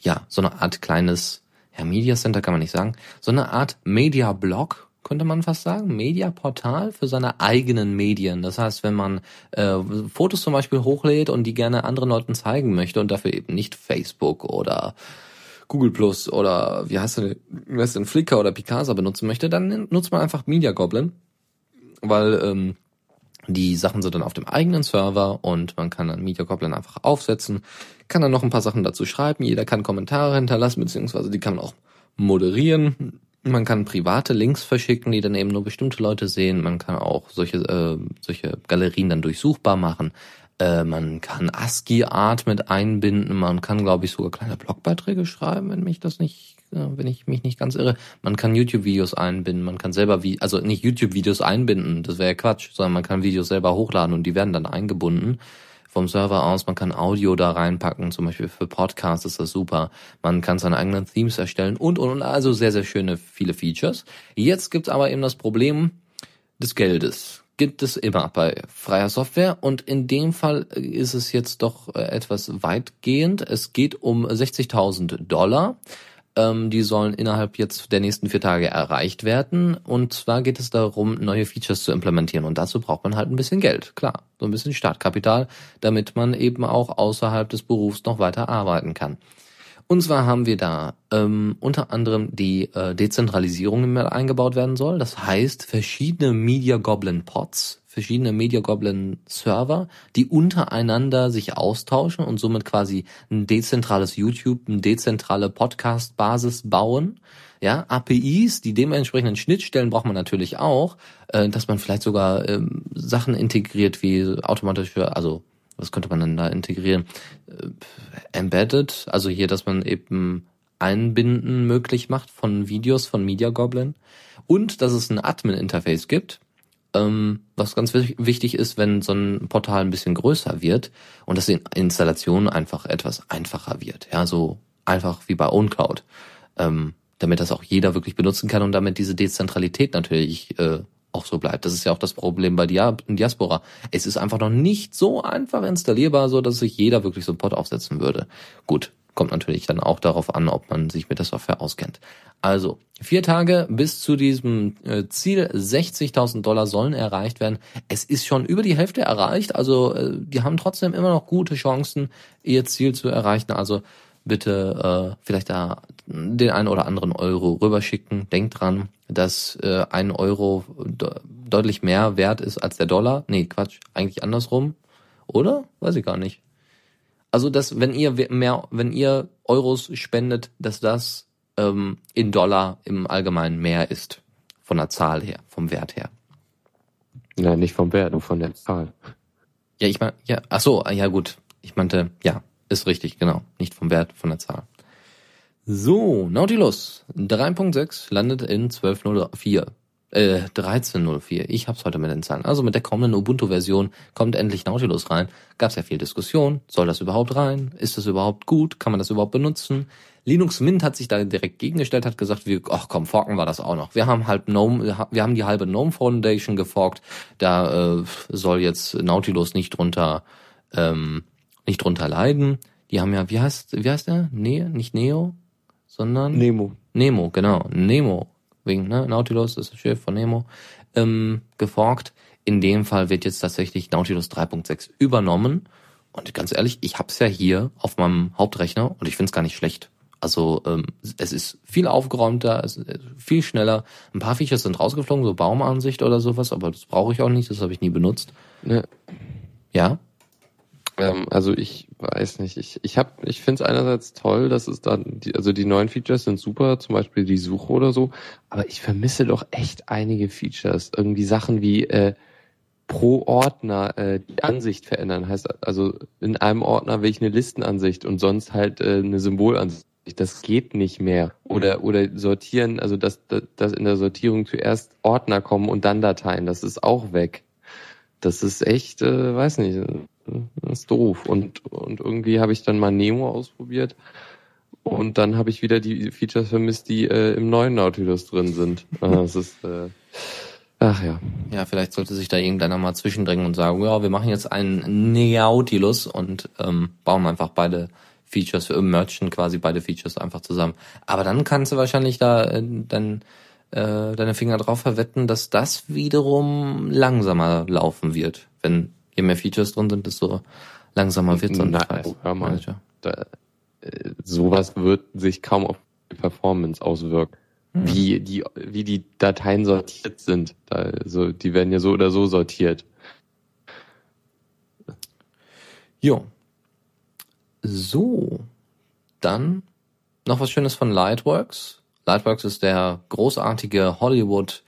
ja, so eine Art kleines, ja, Media Center kann man nicht sagen, so eine Art Media Blog, könnte man fast sagen, Media Portal für seine eigenen Medien. Das heißt, wenn man äh, Fotos zum Beispiel hochlädt und die gerne anderen Leuten zeigen möchte und dafür eben nicht Facebook oder Google Plus oder wie heißt denn, wer ist denn Flickr oder Picasa benutzen möchte, dann nutzt man einfach Media Goblin, weil ähm, die Sachen sind dann auf dem eigenen Server und man kann dann Media Goblin einfach aufsetzen, kann dann noch ein paar Sachen dazu schreiben, jeder kann Kommentare hinterlassen, beziehungsweise die kann man auch moderieren, man kann private Links verschicken, die dann eben nur bestimmte Leute sehen, man kann auch solche äh, solche Galerien dann durchsuchbar machen, äh, man kann ASCII-Art mit einbinden, man kann, glaube ich, sogar kleine Blogbeiträge schreiben, wenn mich das nicht... wenn ich mich nicht ganz irre, man kann YouTube-Videos einbinden, man kann selber, wie, also nicht YouTube-Videos einbinden, das wäre ja Quatsch, sondern man kann Videos selber hochladen und die werden dann eingebunden vom Server aus, man kann Audio da reinpacken, zum Beispiel für Podcasts ist das super, man kann seine eigenen Themes erstellen und, und, und, also sehr, sehr schöne, viele Features. Jetzt gibt's aber eben das Problem des Geldes. Gibt es immer bei freier Software, und in dem Fall ist es jetzt doch etwas weitgehend. Es geht um sechzigtausend Dollar. Die sollen innerhalb jetzt der nächsten vier Tage erreicht werden. Und zwar geht es darum, neue Features zu implementieren. Und dazu braucht man halt ein bisschen Geld, klar. So ein bisschen Startkapital, damit man eben auch außerhalb des Berufs noch weiter arbeiten kann. Und zwar haben wir da ähm, unter anderem die äh, Dezentralisierung, die mal eingebaut werden soll. Das heißt, verschiedene Media Goblin Pods, verschiedene Media Goblin Server, die untereinander sich austauschen und somit quasi ein dezentrales YouTube, eine dezentrale Podcast-Basis bauen. Ja, A P Is, die dementsprechenden Schnittstellen braucht man natürlich auch, äh, dass man vielleicht sogar äh, Sachen integriert wie automatische, also was könnte man denn da integrieren? Äh, embedded, also hier, dass man eben Einbinden möglich macht von Videos von Media Goblin, und dass es ein Admin-Interface gibt, was ganz wichtig ist, wenn so ein Portal ein bisschen größer wird und dass die Installation einfach etwas einfacher wird. Ja, so einfach wie bei OwnCloud, damit das auch jeder wirklich benutzen kann und damit diese Dezentralität natürlich auch so bleibt. Das ist ja auch das Problem bei Diaspora. Es ist einfach noch nicht so einfach installierbar, so dass sich jeder wirklich so einen Pod aufsetzen würde. Gut, kommt natürlich dann auch darauf an, ob man sich mit der Software auskennt. Also, vier Tage bis zu diesem Ziel, sechzigtausend Dollar sollen erreicht werden. Es ist schon über die Hälfte erreicht, also die haben trotzdem immer noch gute Chancen, ihr Ziel zu erreichen. Also bitte äh, vielleicht da den einen oder anderen Euro rüberschicken. Denkt dran, dass äh, ein Euro de- deutlich mehr wert ist als der Dollar. Nee, Quatsch, eigentlich andersrum, oder? Weiß ich gar nicht. Also, dass, wenn ihr mehr, wenn ihr Euros spendet, dass das ähm, in Dollar im Allgemeinen mehr ist. Von der Zahl her, vom Wert her. Nein, nicht vom Wert, nur von der Zahl. Ja, ich meine, ja, ach so, ja gut. Ich meinte, ja, ist richtig, genau. Nicht vom Wert, von der Zahl. So, Nautilus drei Punkt sechs landet in zwölf Punkt null vier. Äh, dreizehn Punkt null vier. Ich hab's heute mit den Zahlen. Also mit der kommenden Ubuntu-Version kommt endlich Nautilus rein. Gab's ja viel Diskussion. Soll das überhaupt rein? Ist das überhaupt gut? Kann man das überhaupt benutzen? Linux Mint hat sich da direkt gegengestellt, hat gesagt, wir, ach komm, forken wir das auch noch. Wir haben halt GNOME, wir haben die halbe GNOME Foundation geforkt. Da äh, soll jetzt Nautilus nicht drunter, ähm, nicht drunter leiden. Die haben ja, wie heißt, wie heißt der? Nee, nicht Neo, sondern Nemo. Nemo, genau. Nemo. Wegen, ne, Nautilus, das ist das Schiff von Nemo, ähm, geforkt. In dem Fall wird jetzt tatsächlich Nautilus drei Punkt sechs übernommen. Und ganz ehrlich, ich hab's ja hier auf meinem Hauptrechner und ich find's gar nicht schlecht. Also ähm, es ist viel aufgeräumter, es ist viel schneller. Ein paar Features sind rausgeflogen, so Baumansicht oder sowas, aber das brauche ich auch nicht, das habe ich nie benutzt. Ne. Ja? Ähm, also ich weiß nicht. Ich ich hab, ich finde es einerseits toll, dass es dann, die, also die neuen Features sind super, zum Beispiel die Suche oder so, aber ich vermisse doch echt einige Features. Irgendwie Sachen wie äh, pro Ordner äh, die Ansicht verändern. Heißt also, in einem Ordner will ich eine Listenansicht und sonst halt äh, eine Symbolansicht. Das geht nicht mehr. Oder oder sortieren, also dass, dass in der Sortierung zuerst Ordner kommen und dann Dateien. Das ist auch weg. Das ist echt, äh, weiß nicht, das ist doof. Und und irgendwie habe ich dann mal Nemo ausprobiert und dann habe ich wieder die Features vermisst, die äh, im neuen Nautilus drin sind. Das ist... Äh, Ach ja. Ja, vielleicht sollte sich da irgendeiner mal zwischendrängen und sagen, ja, wir machen jetzt einen Nautilus und ähm, bauen einfach beide Features, wir merchen quasi beide Features einfach zusammen. Aber dann kannst du wahrscheinlich da äh, dein, äh, deine Finger drauf verwetten, dass das wiederum langsamer laufen wird. Wenn je mehr Features drin sind, desto langsamer wird es. Oh, hör mal, da, äh, sowas wird sich kaum auf die Performance auswirken. Wie die, wie die Dateien sortiert sind. Also, die werden ja so oder so sortiert. Jo. So. Dann noch was Schönes von Lightworks. Lightworks ist der großartige Hollywood,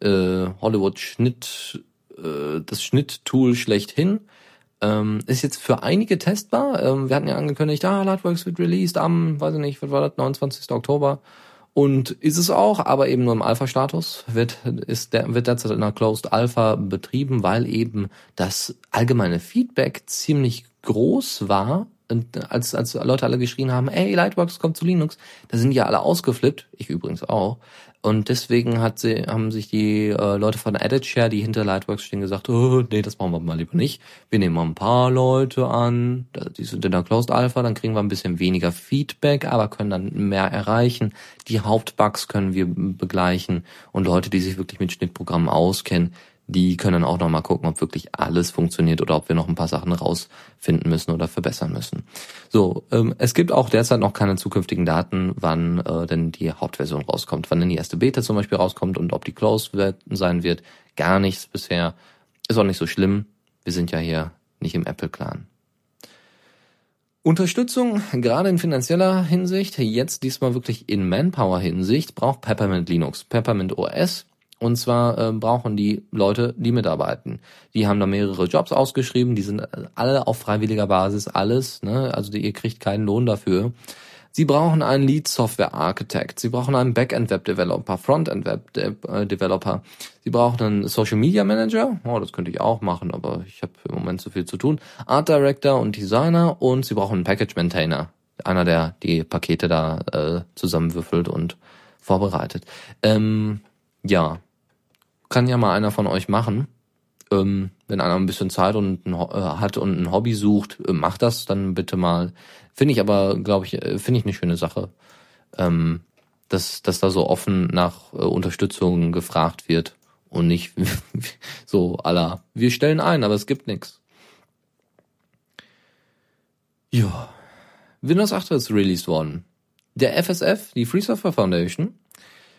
äh, Hollywood Schnitt, äh, das Schnitttool schlechthin. Ähm, ist jetzt für einige testbar. Ähm, wir hatten ja angekündigt, ah, Lightworks wird released am, weiß ich nicht, was war das, neunundzwanzigsten Oktober. Und ist es auch, aber eben nur im Alpha-Status, wird ist der, wird derzeit in einer Closed Alpha betrieben, weil eben das allgemeine Feedback ziemlich groß war, und als als Leute alle geschrien haben, ey, Lightworks kommt zu Linux, da sind ja alle ausgeflippt, ich übrigens auch. Und deswegen hat sie haben sich die äh, Leute von EditShare, die hinter Lightworks stehen, gesagt, oh, nee, das machen wir mal lieber nicht. Wir nehmen mal ein paar Leute an, die sind in der Closed Alpha, dann kriegen wir ein bisschen weniger Feedback, aber können dann mehr erreichen. Die Hauptbugs können wir begleichen und Leute, die sich wirklich mit Schnittprogrammen auskennen, die können dann auch nochmal gucken, ob wirklich alles funktioniert oder ob wir noch ein paar Sachen rausfinden müssen oder verbessern müssen. So, ähm, es gibt auch derzeit noch keine zukünftigen Daten, wann äh, denn die Hauptversion rauskommt, wann denn die erste Beta zum Beispiel rauskommt und ob die closed wird, sein wird. Gar nichts bisher. Ist auch nicht so schlimm. Wir sind ja hier nicht im Apple-Clan. Unterstützung, gerade in finanzieller Hinsicht, jetzt diesmal wirklich in Manpower-Hinsicht, braucht Peppermint Linux, Peppermint O S. Und zwar äh, brauchen die Leute, die mitarbeiten. Die haben da mehrere Jobs ausgeschrieben, die sind alle auf freiwilliger Basis, alles, ne? Also die, ihr kriegt keinen Lohn dafür. Sie brauchen einen Lead-Software-Architekt, sie brauchen einen Backend-Web-Developer, Frontend-Web-Developer, sie brauchen einen Social-Media-Manager, oh, das könnte ich auch machen, aber ich habe im Moment zu viel zu tun, Art-Director und Designer und sie brauchen einen Package-Maintainer, einer, der die Pakete da äh, zusammenwürfelt und vorbereitet. Ähm, ja, kann ja mal einer von euch machen. Ähm, wenn einer ein bisschen Zeit und ein Ho- hat und ein Hobby sucht, macht das dann bitte mal. Finde ich aber, glaube ich, finde ich eine schöne Sache, ähm, dass, dass da so offen nach äh, Unterstützung gefragt wird und nicht so à la, wir stellen ein, aber es gibt nichts. Ja. Windows acht ist released worden. Der F S F, die Free Software Foundation,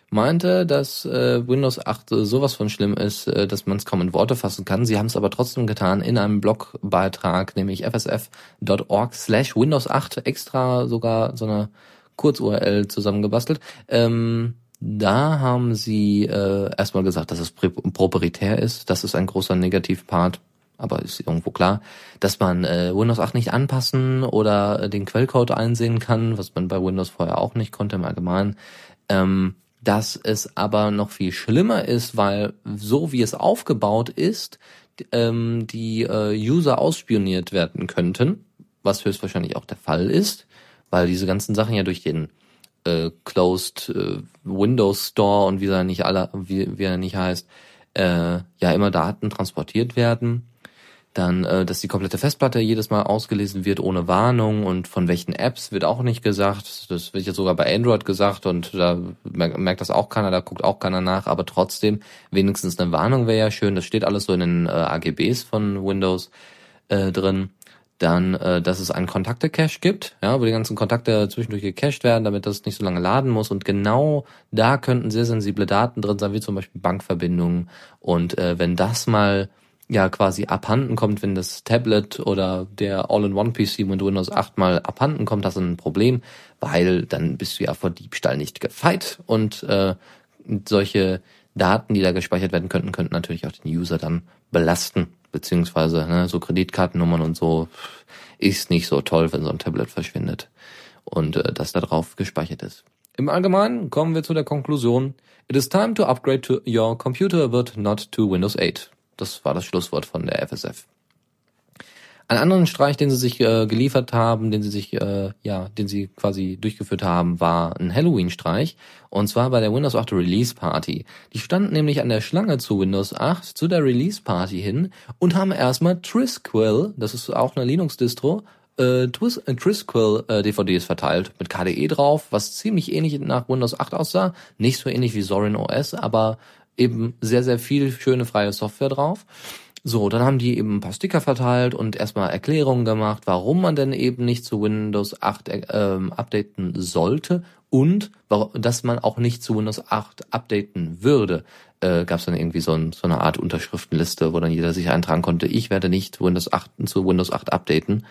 meinte, dass äh, Windows acht äh, sowas von schlimm ist, äh, dass man es kaum in Worte fassen kann. Sie haben es aber trotzdem getan in einem Blogbeitrag, nämlich f s f dot org slash Windows acht, extra sogar so eine Kurz-U R L zusammengebastelt. Ähm, da haben sie äh, erstmal gesagt, dass es proprietär ist. Das ist ein großer Negativpart, aber ist irgendwo klar, dass man äh, Windows acht nicht anpassen oder äh, den Quellcode einsehen kann, was man bei Windows vorher auch nicht konnte im Allgemeinen. Ähm, Dass es aber noch viel schlimmer ist, weil so wie es aufgebaut ist, ähm, die äh, User ausspioniert werden könnten, was höchstwahrscheinlich auch der Fall ist, weil diese ganzen Sachen ja durch den äh, Closed äh, Windows Store und wie er nicht alle, wie, wie er nicht heißt, äh, ja immer Daten transportiert werden. Dann, äh, dass die komplette Festplatte jedes Mal ausgelesen wird ohne Warnung und von welchen Apps wird auch nicht gesagt. Das wird jetzt sogar bei Android gesagt und da merkt das auch keiner, da guckt auch keiner nach, aber trotzdem wenigstens eine Warnung wäre ja schön. Das steht alles so in den äh, A G Bs von Windows äh, drin. Dann, äh, dass es einen Kontakte-Cache gibt, ja, wo die ganzen Kontakte zwischendurch gecached werden, damit das nicht so lange laden muss. Und genau da könnten sehr sensible Daten drin sein, wie zum Beispiel Bankverbindungen. Und äh, wenn das mal ja quasi abhanden kommt, wenn das Tablet oder der All-in-One-P C mit Windows acht mal abhanden kommt, hast du ein Problem, weil dann bist du ja vor Diebstahl nicht gefeit und äh, solche Daten, die da gespeichert werden könnten, könnten natürlich auch den User dann belasten, beziehungsweise ne, so Kreditkartennummern und so ist nicht so toll, wenn so ein Tablet verschwindet und äh, das da drauf gespeichert ist. Im Allgemeinen kommen wir zu der Konklusion, it is time to upgrade to your computer but not to Windows eight. Das war das Schlusswort von der F S F. Einen anderen Streich, den sie sich äh, geliefert haben, den sie sich äh, ja, den sie quasi durchgeführt haben, war ein Halloween-Streich, und zwar bei der Windows acht Release Party. Die standen nämlich an der Schlange zu Windows acht zu der Release Party hin und haben erstmal Trisquil, das ist auch eine Linux-Distro, äh, Trisquil äh, D V Ds verteilt mit K D E drauf, was ziemlich ähnlich nach Windows acht aussah, nicht so ähnlich wie Zorin O S, aber eben sehr, sehr viel schöne freie Software drauf. So, dann haben die eben ein paar Sticker verteilt und erstmal Erklärungen gemacht, warum man denn eben nicht zu Windows acht äh, updaten sollte und dass man auch nicht zu Windows acht updaten würde. Äh, gab es dann irgendwie so, ein, so eine Art Unterschriftenliste, wo dann jeder sich eintragen konnte, ich werde nicht Windows acht zu Windows acht updaten.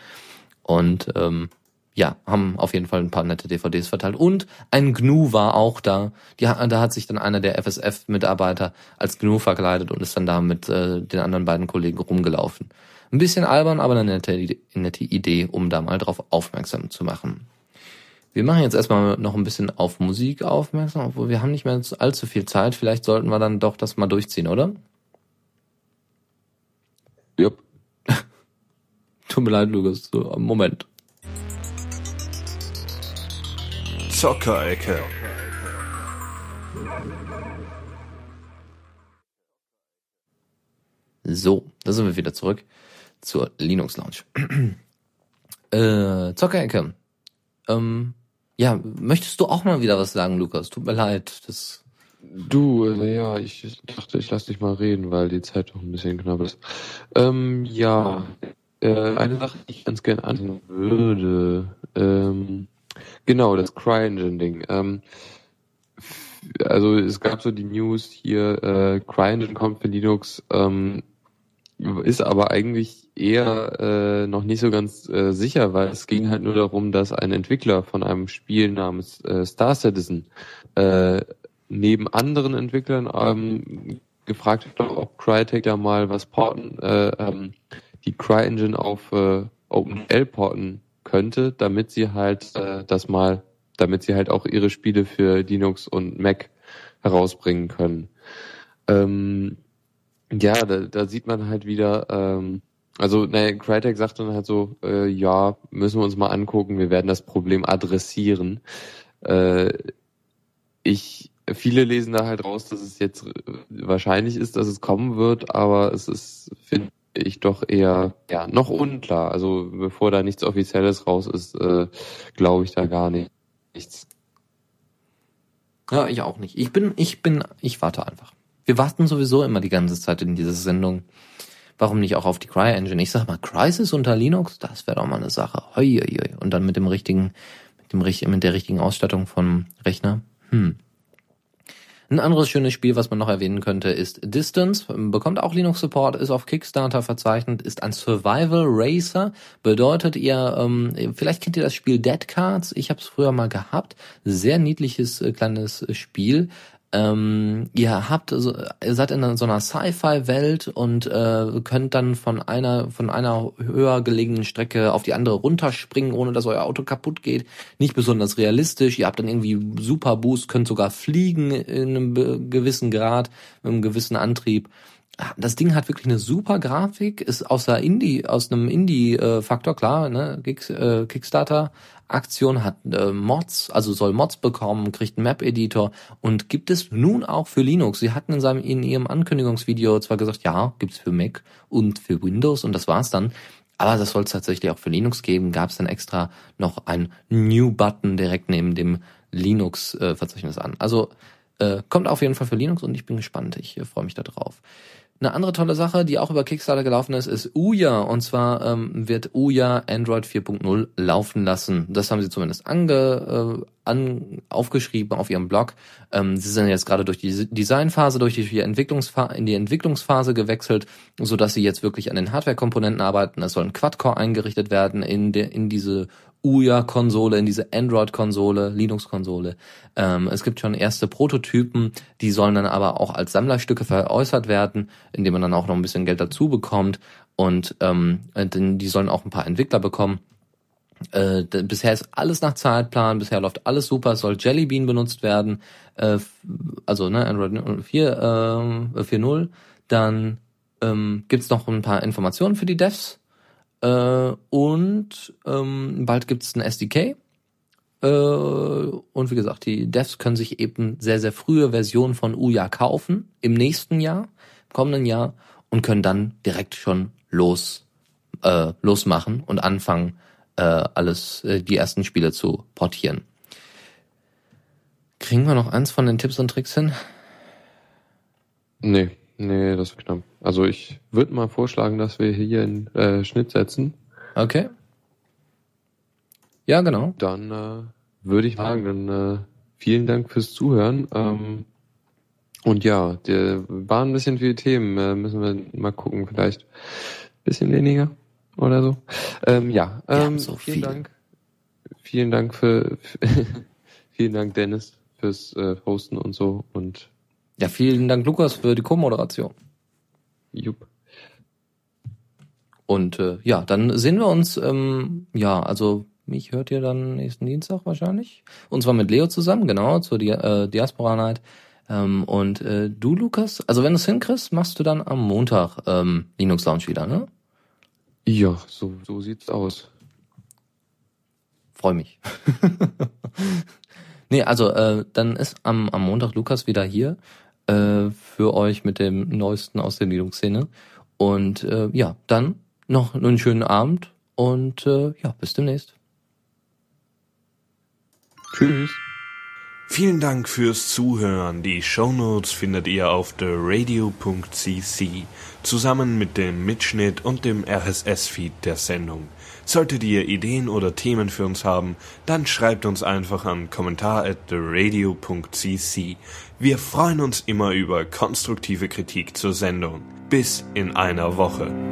Und ähm, ja, haben auf jeden Fall ein paar nette D V Ds verteilt. Und ein G N U war auch da. Die, da hat sich dann einer der F S F-Mitarbeiter als G N U verkleidet und ist dann da mit äh, den anderen beiden Kollegen rumgelaufen. Ein bisschen albern, aber eine nette, nette Idee, um da mal drauf aufmerksam zu machen. Wir machen jetzt erstmal noch ein bisschen auf Musik aufmerksam, obwohl wir haben nicht mehr allzu viel Zeit. Vielleicht sollten wir dann doch das mal durchziehen, oder? Jupp. Tut mir leid, Lukas. So, Moment. Zockerecke. So, da sind wir wieder zurück zur Linux-Lounge. äh, Zockerecke. Ähm, ja, möchtest du auch mal wieder was sagen, Lukas? Tut mir leid. Das du, naja, ich dachte, ich lass dich mal reden, weil die Zeit doch ein bisschen knapp ist. Ähm, ja, äh, eine Sache, die ich ganz gerne ansehen würde, ähm, genau, das CryEngine-Ding. Ähm, also es gab so die News hier, äh, CryEngine kommt für Linux, ähm, ist aber eigentlich eher äh, noch nicht so ganz äh, sicher, weil es ging halt nur darum, dass ein Entwickler von einem Spiel namens äh, Star Citizen äh, neben anderen Entwicklern ähm, gefragt hat, ob Crytek da mal was porten, äh, ähm, die CryEngine auf äh, OpenGL porten könnte, damit sie halt äh, das mal, damit sie halt auch ihre Spiele für Linux und Mac herausbringen können. Ähm, ja, da, da sieht man halt wieder, ähm, also naja, Crytek sagt dann halt so, äh, ja, müssen wir uns mal angucken, wir werden das Problem adressieren. Äh, ich Viele lesen da halt raus, dass es jetzt wahrscheinlich ist, dass es kommen wird, aber es ist, finde ich doch eher ja noch unklar. Also bevor da nichts Offizielles raus ist, äh, glaube ich da gar nicht, nichts. Ja, ich auch nicht. Ich bin, ich bin, ich warte einfach. Wir warten sowieso immer die ganze Zeit in dieser Sendung. Warum nicht auch auf die CryEngine? Ich sag mal, Crysis unter Linux, das wäre doch mal eine Sache. Hoi, hoi, hoi. Und dann mit dem richtigen, mit dem mit der richtigen Ausstattung vom Rechner. Hm. Ein anderes schönes Spiel, was man noch erwähnen könnte, ist Distance. Bekommt auch Linux-Support, ist auf Kickstarter verzeichnet, ist ein Survival-Racer. Bedeutet ihr, ähm, vielleicht kennt ihr das Spiel Dead Cards. Ich habe es früher mal gehabt. Sehr niedliches, äh, kleines Spiel. Ähm, ihr habt, also, ihr seid in so einer Sci-Fi-Welt und äh, könnt dann von einer von einer höher gelegenen Strecke auf die andere runterspringen, ohne dass euer Auto kaputt geht. Nicht besonders realistisch. Ihr habt dann irgendwie Super Boost, könnt sogar fliegen in einem gewissen Grad, mit einem gewissen Antrieb. Das Ding hat wirklich eine super Grafik, ist aus der Indie, aus einem Indie-Faktor, klar, ne, Kickstarter-Aktion, hat äh, Mods, also soll Mods bekommen, kriegt einen Map-Editor und gibt es nun auch für Linux. Sie hatten in seinem, in ihrem Ankündigungsvideo zwar gesagt, ja, gibt's für Mac und für Windows und das war's dann, aber das soll es tatsächlich auch für Linux geben, gab's dann extra noch einen New-Button direkt neben dem Linux-Verzeichnis an. Also, Kommt auf jeden Fall für Linux und ich bin gespannt. Ich äh, freue mich da drauf. Eine andere tolle Sache, die auch über Kickstarter gelaufen ist, ist Ouya. Und zwar ähm, wird Ouya Android vier punkt null laufen lassen. Das haben sie zumindest ange, äh, an, aufgeschrieben auf ihrem Blog. Ähm, sie sind jetzt gerade durch die Designphase, durch die Entwicklungsphase, in die Entwicklungsphase gewechselt, so dass sie jetzt wirklich an den Hardware-Komponenten arbeiten. Es soll ein Quad-Core eingerichtet werden in, de, in diese Ouya-Konsole, in diese Android-Konsole, Linux-Konsole. Ähm, es gibt schon erste Prototypen, die sollen dann aber auch als Sammlerstücke veräußert werden, indem man dann auch noch ein bisschen Geld dazu bekommt. Und ähm, die sollen auch ein paar Entwickler bekommen. Äh, bisher ist alles nach Zeitplan, bisher läuft alles super, es soll Jelly Bean benutzt werden, äh, also ne, Android vier Punkt null. Dann ähm, gibt's noch ein paar Informationen für die Devs. Uh, und um, bald gibt's ein S D K. Uh, und wie gesagt, die Devs können sich eben sehr, sehr frühe Versionen von Ouya kaufen, im nächsten Jahr, im kommenden Jahr, und können dann direkt schon los uh, losmachen und anfangen, uh, alles uh, die ersten Spiele zu portieren. Kriegen wir noch eins von den Tipps und Tricks hin? Nee. Nee, das wird knapp. Also ich würde mal vorschlagen, dass wir hier einen äh, Schnitt setzen. Okay. Ja, genau. Dann äh, würde ich sagen, dann äh, vielen Dank fürs Zuhören. Ähm, und ja, die, waren ein bisschen viele Themen. Äh, müssen wir mal gucken, vielleicht ein bisschen weniger oder so. Ähm, ja, ähm, so vielen viel. Dank. Vielen Dank für, für vielen Dank, Dennis, fürs äh, Hosten und so, und ja, vielen Dank, Lukas, für die Co-Moderation. Jupp. Und äh, ja, dann sehen wir uns, ähm, ja, also mich hört ihr dann nächsten Dienstag wahrscheinlich. Und zwar mit Leo zusammen, genau, zur Di- äh, Diaspora Night. Ähm, und äh, du, Lukas, also wenn du es hinkriegst, machst du dann am Montag ähm, Linux Lounge wieder, ne? Ja, so, so sieht's aus. Freu mich. Nee, also äh, dann ist am, am Montag Lukas wieder hier. Für euch mit dem Neuesten aus der Linux-Szene. Und äh, ja, dann noch einen schönen Abend und äh, ja, bis demnächst. Tschüss. Vielen Dank fürs Zuhören. Die Shownotes findet ihr auf the radio punkt c c zusammen mit dem Mitschnitt und dem R S S-Feed der Sendung. Solltet ihr Ideen oder Themen für uns haben, dann schreibt uns einfach an kommentar at the radio punkt c c. Wir freuen uns immer über konstruktive Kritik zur Sendung. Bis in einer Woche.